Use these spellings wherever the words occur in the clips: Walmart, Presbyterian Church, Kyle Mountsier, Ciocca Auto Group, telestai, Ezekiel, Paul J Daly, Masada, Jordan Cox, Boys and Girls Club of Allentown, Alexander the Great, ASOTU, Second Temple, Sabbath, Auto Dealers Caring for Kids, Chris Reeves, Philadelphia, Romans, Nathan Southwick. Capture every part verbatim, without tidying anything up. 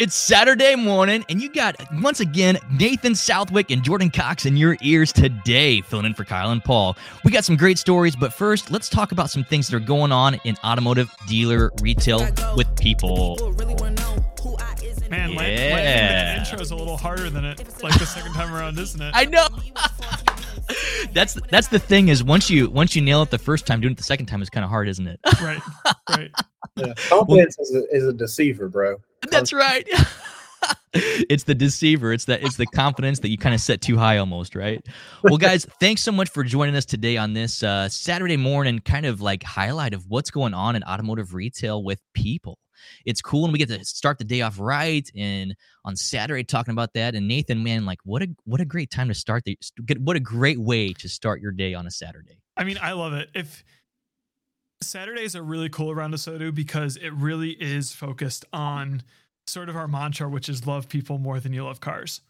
It's Saturday morning, and you got, once again, Nathan Southwick and Jordan Cox in your ears today, filling in for Kyle and Paul. We got some great stories, but first, let's talk about some things that are going on in automotive dealer retail with people. Man, yeah. Landing that intro is a little harder than it, like the second time around, isn't it? I know. That's that's the thing is once you once you nail it the first time, doing it the second time is kind of hard, isn't it? Right, right. Yeah. Confidence well, is, a, is a deceiver, bro. That's right. It's the deceiver. It's that. It's the confidence that you kind of set too high almost, right? Well, guys, thanks so much for joining us today on this uh, Saturday morning kind of like highlight of what's going on in automotive retail with people. It's cool, and we get to start the day off right, and on Saturday talking about that. And Nathan, man, like what a what a great time to start the what a great way to start your day on a Saturday. I mean, I love it. If Saturdays are really cool around ASOTU because it really is focused on sort of our mantra, which is love people more than you love cars.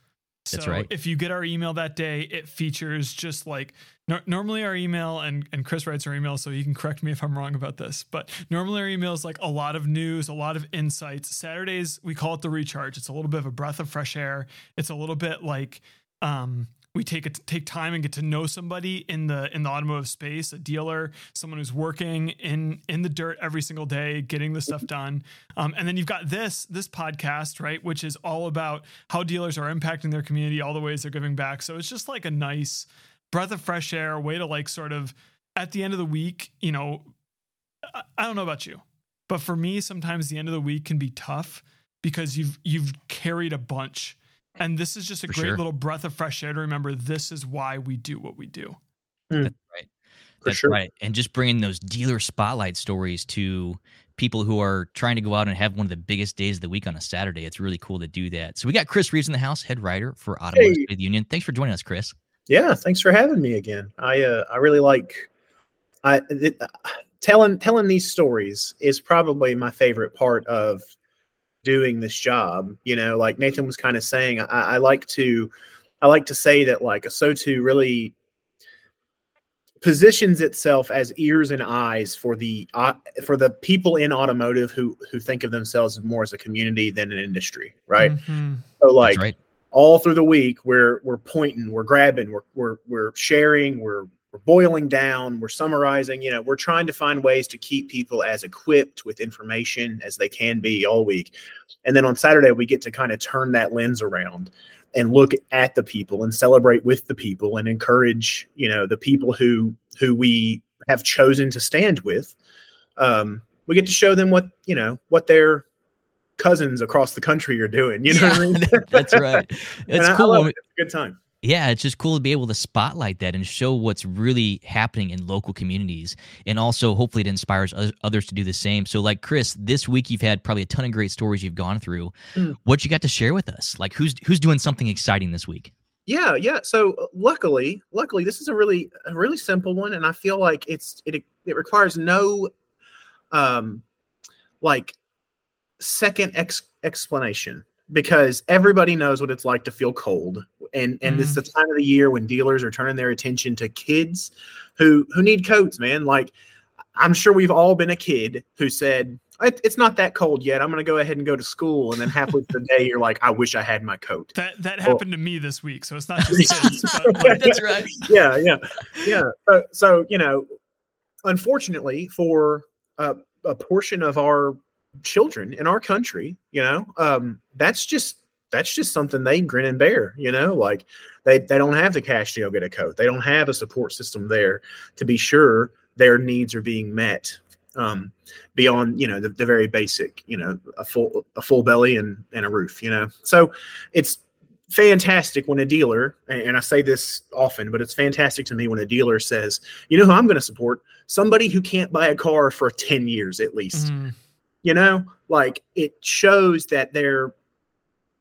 So that's right. If you get our email that day, it features just like no, normally our email and, and Chris writes our email. So you can correct me if I'm wrong about this, but normally our email is like a lot of news, a lot of insights. Saturdays, we call it the recharge. It's a little bit of a breath of fresh air. It's a little bit like, um, we take it, take time and get to know somebody in the, in the automotive space, a dealer, someone who's working in, in the dirt every single day, getting the stuff done. Um, and then you've got this, this podcast, right, which is all about how dealers are impacting their community, all the ways they're giving back. So it's just like a nice breath of fresh air, way to like sort of at the end of the week, you know, I, I don't know about you, but for me, sometimes the end of the week can be tough because you've, you've carried a bunch. And this is just a For great sure. little breath of fresh air to remember this is why we do what we do. Mm. That's right. For That's sure. right. And just bringing those dealer spotlight stories to people who are trying to go out and have one of the biggest days of the week on a Saturday. It's really cool to do that. So we got Chris Reeves in the house, head writer for Automotive hey. Trade Union. Thanks for joining us, Chris. Yeah, thanks for having me again. I uh, I really like I it, uh, telling telling these stories is probably my favorite part of doing this job. You know, like Nathan was kind of saying, I, I like to, I like to say that like ASOTU really positions itself as ears and eyes for the, uh, for the people in automotive who, who think of themselves more as a community than an industry. Right. Mm-hmm. So like right. all through the week we're, we're pointing, we're grabbing, we're, we're, we're sharing, we're, we're boiling down, we're summarizing, you know, we're trying to find ways to keep people as equipped with information as they can be all week. And then on Saturday, we get to kind of turn that lens around and look at the people and celebrate with the people and encourage, you know, the people who, who we have chosen to stand with. Um, we get to show them what, you know, what their cousins across the country are doing, you know yeah, what I mean? That's right. It's I, cool. I love it. It's a good time. Yeah, it's just cool to be able to spotlight that and show what's really happening in local communities. And also, hopefully, it inspires others to do the same. So, like, Chris, this week you've had probably a ton of great stories you've gone through. Mm. What you got to share with us? Like, who's who's doing something exciting this week? Yeah, yeah. So, luckily, luckily, this is a really a really simple one. And I feel like it's it it requires no, um, like, second ex- explanation. Because everybody knows what it's like to feel cold. And and mm. it's the time of the year when dealers are turning their attention to kids who who need coats, man. Like, I'm sure we've all been a kid who said, it, it's not that cold yet. I'm going to go ahead and go to school. And then halfway through the day, you're like, I wish I had my coat. That that happened well, to me this week. So it's not just kids. But like, that's right. Yeah, yeah, yeah. So, so you know, unfortunately for uh, a portion of our children in our country, you know, um, that's just, that's just something they grin and bear, you know, like they, they don't have the cash to go get a coat. They don't have a support system there to be sure their needs are being met, um, beyond, you know, the, the very basic, you know, a full, a full belly and, and a roof, you know? So it's fantastic when a dealer, and I say this often, but it's fantastic to me when a dealer says, you know who I'm going to support? Somebody who can't buy a car for ten years at least. Mm. You know, like it shows that they're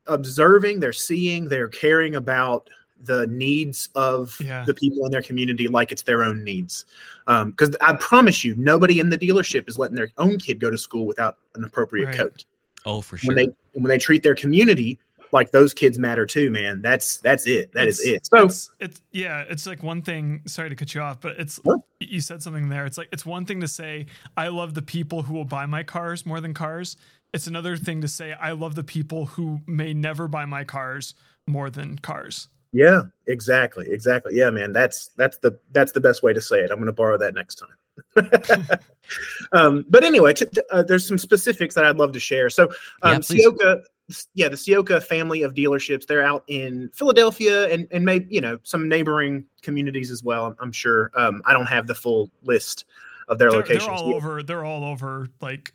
observing, they're seeing, they're caring about the needs of yeah. the people in their community like it's their own needs. Um, because I promise you, nobody in the dealership is letting their own kid go to school without an appropriate right. coat. Oh, for sure. When they when they treat their community like those kids matter too, man. That's that's it. That it's, is it. So it's, it's yeah, it's like one thing. Sorry to cut you off, but it's what? You said something there. It's like it's one thing to say I love the people who will buy my cars more than cars, it's another thing to say, I love the people who may never buy my cars more than cars. Yeah, exactly. Exactly. Yeah, man, that's, that's the, that's the best way to say it. I'm going to borrow that next time. um, but anyway, t- t- uh, there's some specifics that I'd love to share. So um, yeah, Ciocca, yeah, the Ciocca family of dealerships, they're out in Philadelphia and, and maybe, you know, some neighboring communities as well. I'm, I'm sure. Um, I don't have the full list of their they're, locations. They're all yeah. over, they're all over like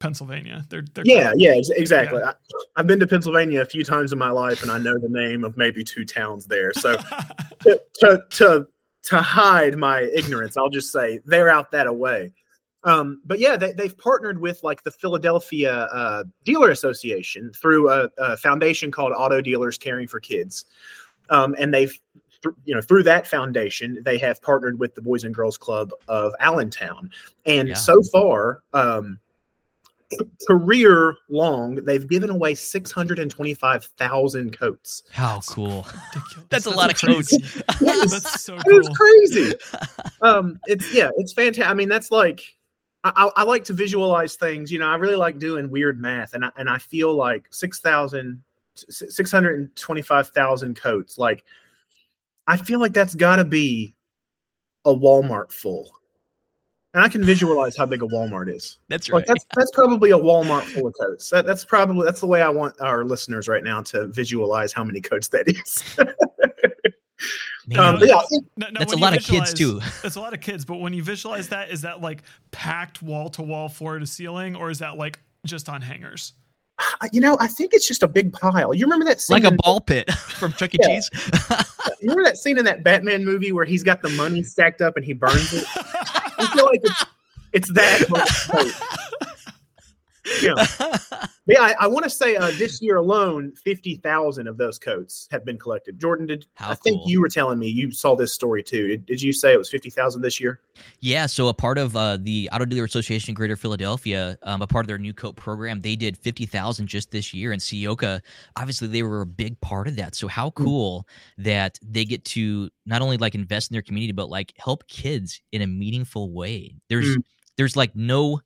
Pennsylvania. They're, they're yeah, yeah, ex- exactly. Yeah. I, I've been to Pennsylvania a few times in my life, and I know the name of maybe two towns there. So to, to to to hide my ignorance, I'll just say they're out that away. Um, but yeah, they, they've partnered with like the Philadelphia uh, Dealer Association through a, a foundation called Auto Dealers Caring for Kids, um, and they've th- you know through that foundation they have partnered with the Boys and Girls Club of Allentown, and yeah. so far. Um, Career long, they've given away six hundred and twenty-five thousand coats. How cool! Ridiculous. That's a lot of coats. That is, that's so that cool. is crazy. Um, it's yeah, it's fantastic. I mean, that's like I, I like to visualize things. You know, I really like doing weird math, and I, and I feel like six thousand, six hundred and twenty-five thousand coats. Like, I feel like that's got to be a Walmart full. And I can visualize how big a Walmart is. That's right. Like that's, that's probably a Walmart full of coats. That, that's probably that's the way I want our listeners right now to visualize how many coats that is. Man, um, yeah, no, no, that's a lot of kids too. That's a lot of kids. But when you visualize that, is that like packed wall to wall, floor to ceiling, or is that like just on hangers? You know, I think it's just a big pile. You remember that scene? Like a ball pit from Chuck E. Cheese? You remember that scene in that Batman movie where he's got the money stacked up and he burns it? I feel like it's, it's that much. Yeah, yeah I, I want to say uh, this year alone, fifty thousand of those coats have been collected. Jordan, did How I think cool. you were telling me you saw this story too. Did, did you say it was fifty thousand this year? Yeah, so a part of uh, the Auto Dealer Association Greater Philadelphia, um, a part of their new coat program, they did fifty thousand just this year. And Ciocca, obviously, they were a big part of that. So how cool mm-hmm. that they get to not only like invest in their community, but like help kids in a meaningful way. There's mm-hmm. there's like no...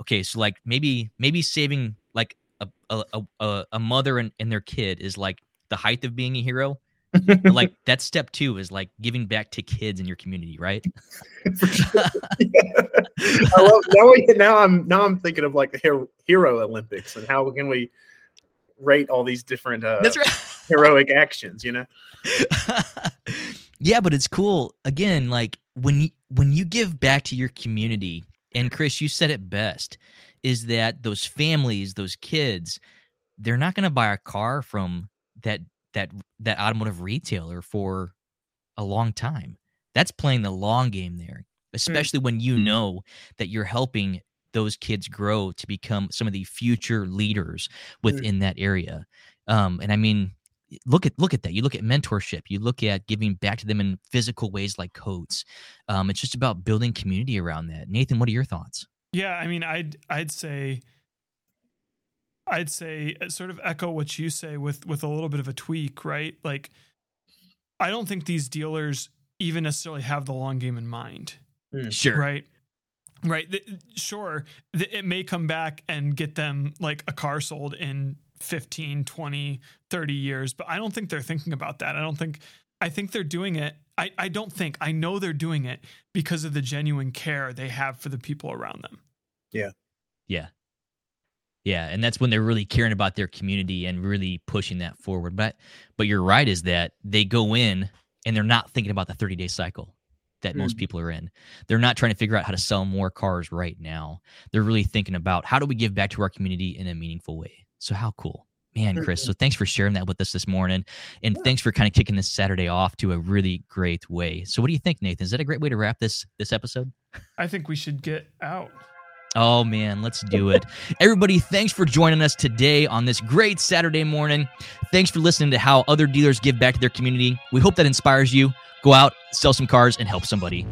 Okay, so like maybe maybe saving like a a a, a mother and, and their kid is like the height of being a hero. But like that's step two is like giving back to kids in your community, right? For sure. Yeah. I love, now, we, now I'm now I'm thinking of like the hero, hero Olympics and how can we rate all these different uh, that's right. heroic actions, you know? Yeah, but it's cool. Again, like when you, when you give back to your community. And Chris, you said it best, is that those families, those kids, they're not going to buy a car from that that that automotive retailer for a long time. That's playing the long game there, especially mm. when you know that you're helping those kids grow to become some of the future leaders within mm. that area. Um, and I mean, look at look at that. You look at mentorship. You look at giving back to them in physical ways like coats. Um, it's just about building community around that. Nathan, what are your thoughts? Yeah, I mean, I'd I'd say I'd say sort of echo what you say with with a little bit of a tweak, right? Like, I don't think these dealers even necessarily have the long game in mind. Mm, sure. Right. Right. The, sure. The, it may come back and get them like a car sold in fifteen, twenty, thirty years, but I don't think they're thinking about that. I don't think, I think they're doing it. I, I don't think, I know they're doing it because of the genuine care they have for the people around them. Yeah. Yeah. Yeah. And that's when they're really caring about their community and really pushing that forward. But, but you're right is that they go in and they're not thinking about the thirty day cycle that mm-hmm. most people are in. They're not trying to figure out how to sell more cars right now. They're really thinking about how do we give back to our community in a meaningful way? So how cool, man, Chris. So thanks for sharing that with us this morning. And yeah. thanks for kind of kicking this Saturday off to a really great way. So what do you think, Nathan? Is that a great way to wrap this, this episode? I think we should get out. Oh man, let's do it. Everybody, thanks for joining us today on this great Saturday morning. Thanks for listening to how other dealers give back to their community. We hope that inspires you. Go out, sell some cars and help somebody.